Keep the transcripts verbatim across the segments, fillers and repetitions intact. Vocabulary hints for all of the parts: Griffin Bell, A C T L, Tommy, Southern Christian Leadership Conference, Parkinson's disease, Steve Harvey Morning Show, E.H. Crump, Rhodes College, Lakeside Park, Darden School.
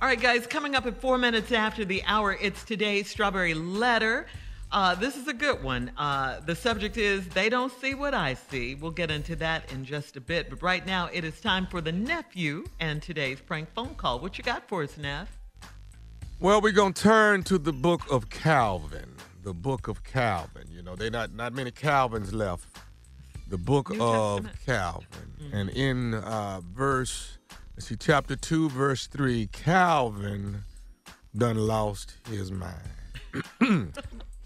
All right, guys, coming up at four minutes after the hour, it's today's Strawberry Letter. Uh, this is a good one. Uh, the subject is, they don't see what I see. We'll get into that in just a bit. But right now, it is time for the nephew and today's prank phone call. What you got for us, Neff? Well, we're going to turn to the book of Calvin. The book of Calvin. You know, they not not many Calvins left. The book New of Testament. Calvin. Mm-hmm. And in uh, verse, let's see, chapter two, verse three, Calvin done lost his mind.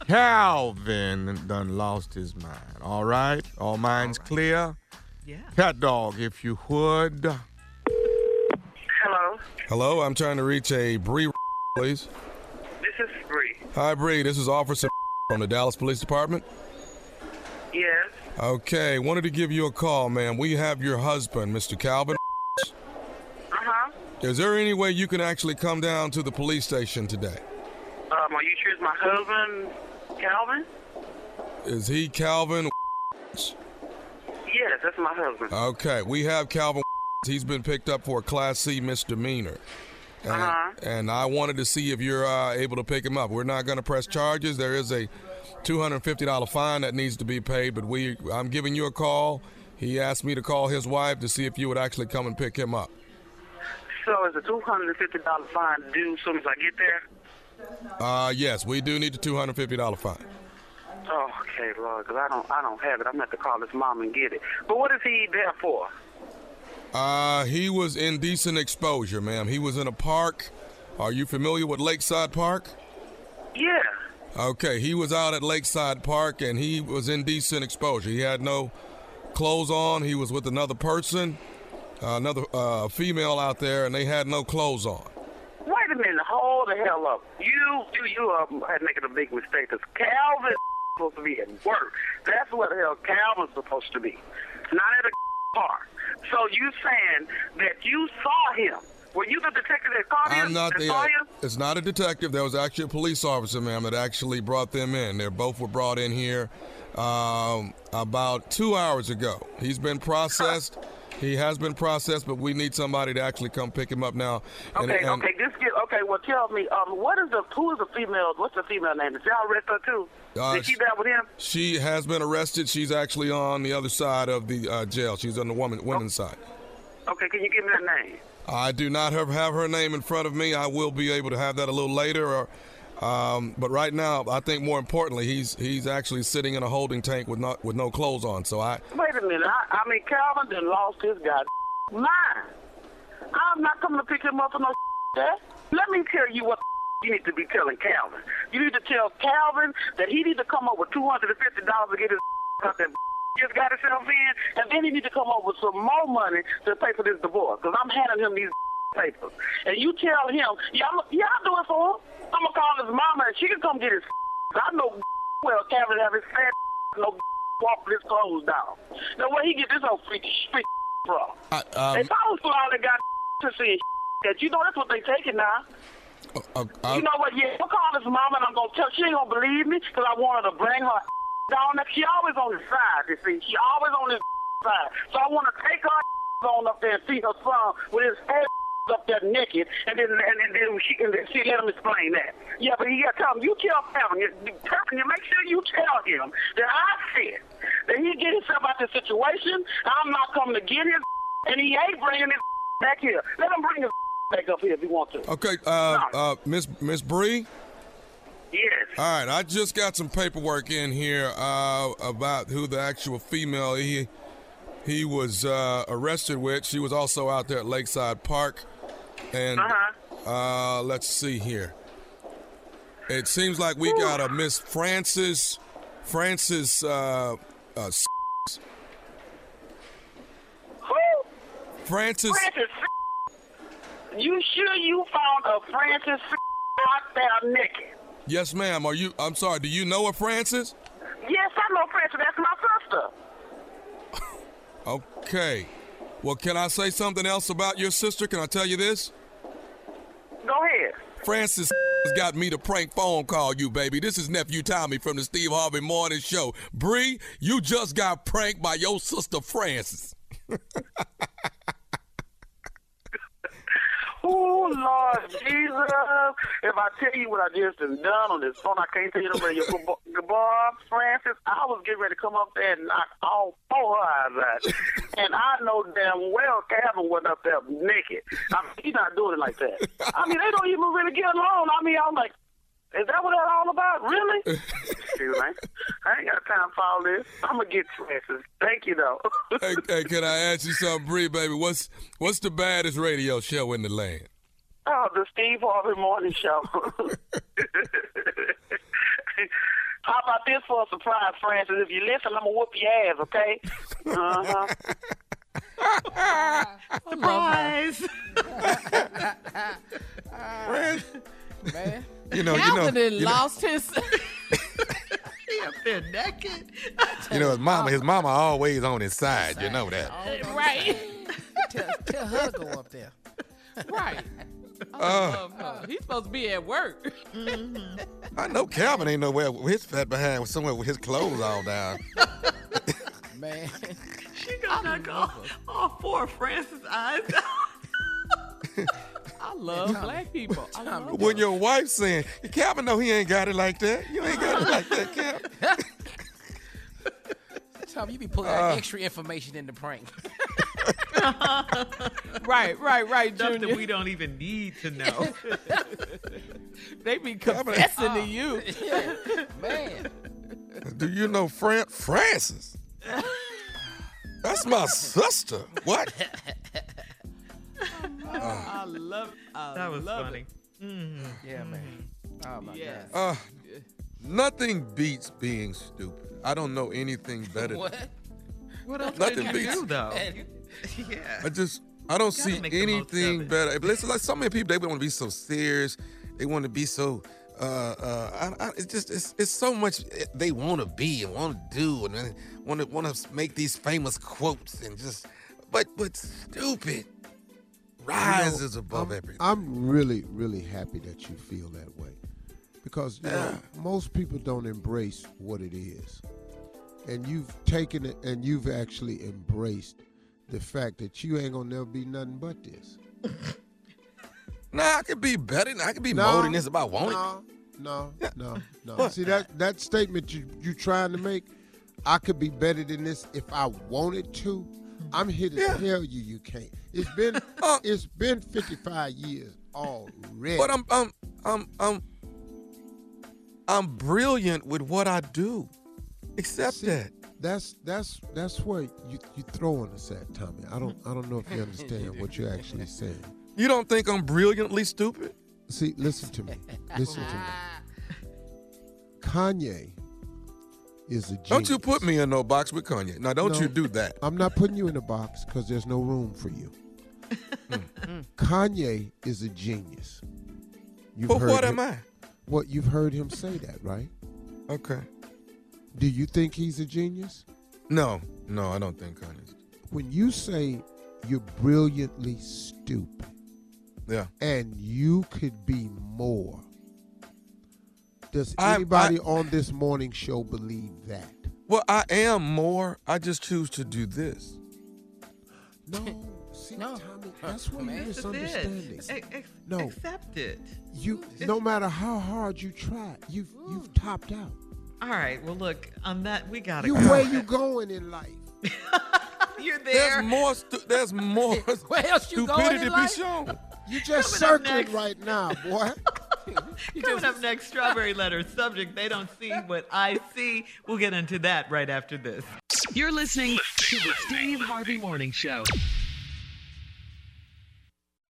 Calvin done lost his mind. All right? All minds All right. clear? Yeah. Cat dog, if you would. Hello. Hello, I'm trying to reach a Bree, please. This is Bree. Hi, Bree. This is Officer from the Dallas Police Department. Yes. Okay, wanted to give you a call, ma'am. We have your husband, Mister Calvin. Uh-huh. Is there any way you can actually come down to the police station today? Um, are you sure it's my husband, Calvin? Is he Calvin? Yes, that's my husband. Okay, we have Calvin. He's been picked up for a Class C misdemeanor. And, uh-huh. and I wanted to see if you're uh, able to pick him up. We're not going to press charges. There is a two hundred fifty dollars fine that needs to be paid, but we I'm giving you a call. He asked me to call his wife to see if you would actually come and pick him up. So is the two hundred fifty dollars fine due as soon as I get there? Uh, yes, we do need the two hundred fifty dollars fine. Oh, okay, Lord, because I don't, I don't have it. I'm going to have to call his mom and get it. But what is he there for? Uh, he was indecent exposure, ma'am. He was in a park. Are you familiar with Lakeside Park? Yeah. Okay, he was out at Lakeside Park, and he was indecent exposure. He had no clothes on. He was with another person, uh, another uh, female out there, and they had no clothes on. Wait a minute. Hold the hell up. You, you, you uh, had making a big mistake. Because Calvin's supposed to be at work. That's where the hell Calvin's supposed to be. Not at a park. So you saying that you saw him? Were you the detective that called him? I'm not the. Uh, it's not a detective. There was actually a police officer, ma'am, that actually brought them in. They both were brought in here um, about two hours ago. He's been processed. Huh. He has been processed, but we need somebody to actually come pick him up now. And, okay, and, okay, this get okay. Well, tell me, um, what is the who is the female? What's the female name? Did y'all arrest her too? Uh, Did she there with him? She has been arrested. She's actually on the other side of the uh, jail. She's on the woman women's oh. side. Okay, can you give me her name? I do not have, have her name in front of me. I will be able to have that a little later. Or, um, but right now, I think more importantly, he's he's actually sitting in a holding tank with not with no clothes on. So I wait a minute. I, I mean, Calvin done lost his goddamn mind. I'm not coming to pick him up for no that. Let me tell you what you need to be telling Calvin. You need to tell Calvin that he needs to come up with two hundred and fifty dollars to get his out that. Just got himself in, and then he need to come up with some more money to pay for this divorce, because I'm handing him these papers. And you tell him, y'all, y'all do it for him. I'm going to call his mama, and she can come get his I know well Calvin have his fat no walk with his clothes down. Now, where he get this old freaky freak from? I, um, if I was for all that got to see that, you know that's what they taking now. Uh, uh, you know what, yeah, I'm going to call his mama, and I'm going to tell she ain't going to believe me, because I wanted to bring her down there. She always on his side, you see. She always on his side. So I want to take her on up there and see her son with his ass up there naked, and then and, and then she can she let him explain that. Yeah, but he got to tell him. You tell Calvin. You, you make sure you tell him that I said that he get himself out of this situation. I'm not coming to get his, and he ain't bringing his back here. Let him bring his back up here if he wants to. Okay, uh, no. uh, Miss Miss Bree. Yes. All right, I just got some paperwork in here uh, about who the actual female he he was uh, arrested with. She was also out there at Lakeside Park, and uh-huh. uh, let's see here. It seems like we Ooh. got a Miss Francis Francis. Uh, uh, Who? Francis. Francis. You sure you found a Francis out there naked? Yes, ma'am. Are you? I'm sorry. Do you know a Francis? Yes, I know Francis. That's my sister. Okay. Well, can I say something else about your sister? Can I tell you this? Go ahead. Francis has got me to prank phone call you, baby. This is Nephew Tommy from the Steve Harvey Morning Show. Bree, you just got pranked by your sister Francis. Oh, Lord Jesus. If I tell you what I just done on this phone, I can't tell you no radio. Good boy, Francis, I was getting ready to come up there and knock all four eyes out. And I know damn well Gavin wasn't up there naked. I mean, he's not doing it like that. I mean, they don't even really get along. I mean, I'm like, is that what that's all about? Really? Excuse me. I ain't got time for all this. I'm going to get Francis. Thank you, though. hey, hey, can I ask you something, Bree, baby? What's what's the baddest radio show in the land? Oh, the Steve Harvey Morning Show. How about this for a surprise, Francis? If you listen, I'm going to whoop your ass, okay? Uh-huh. Surprise! Francis. Man, you know, Calvin you know, you lost know. his. He up there naked. You know, his mama, his mama always on his side. You know that, oh, right? tell, tell her go up there, right? Oh, uh, uh, he's supposed to be at work. Mm-hmm. I know Calvin ain't nowhere. His fat behind was somewhere with his clothes all down. Man, she gonna go all four of Francis' eyes. I love Tommy, black people. I love when them. Your wife's saying, Calvin know he ain't got it like that. You ain't got it like that, Calvin. Tom, you be pulling uh, out extra information in the prank. Right, right, right, Junior. Stuff that we don't even need to know. They be confessing uh, to you. Yeah, man. Do you know Fran- Francis? That's my sister. What? Oh, uh, I love it. I that was love funny. It. Mm-hmm. Yeah, man. Oh, my yes. God. Uh, nothing beats being stupid. I don't know anything better. What? Than, what else nothing can beats, you do, though? Yeah. I just, I don't see anything better. Listen, like so many people, they want to be so serious. They want to be so, uh, uh, I, I, it's just, it's, it's so much they want to be and want to do and want to want to make these famous quotes and just, but but stupid. Rises above I'm, everything. I'm really, really happy that you feel that way, because you yeah. know, most people don't embrace what it is, and you've taken it and you've actually embraced the fact that you ain't gonna never be nothing but this. Nah, I could be better. I could be no, more than this if I wanted. No, no, no, no. See that that statement you you trying to make? I could be better than this if I wanted to. I'm here to yeah. tell you you can't. It's been uh, it's been fifty-five years already. But I'm I'm I'm I'm I'm brilliant with what I do. Except See, that. That's that's that's where you you throwing us at, Tommy. I don't I don't know if you understand what you're actually saying. You don't think I'm brilliantly stupid? See, listen to me. Listen to me. Kanye is a genius. Don't you put me in no box with Kanye. Now, don't no, you do that. I'm not putting you in a box because there's no room for you. Mm. Kanye is a genius. You've but heard what him, am I? Well, you've heard him say that, right? Okay. Do you think he's a genius? No. No, I don't think Kanye's. When you say you're brilliantly stupid, yeah, and you could be more, does anybody I, I, on this morning show believe that? Well, I am more. I just choose to do this. No, see, no. Tommy, that's what you're misunderstanding. Ex- no, accept it. You, it's, no matter how hard you try, you've ooh. you've topped out. All right. Well, look, on that we gotta. You go. Where you going in life? You're there. There's more. Stu- there's more. Where else you going in life? Stupidity be shown. You just circling right now, boy. You coming up next, Strawberry Letter, subject, they don't see what I see. We'll get into that right after this. You're listening to the Steve Harvey Morning Show.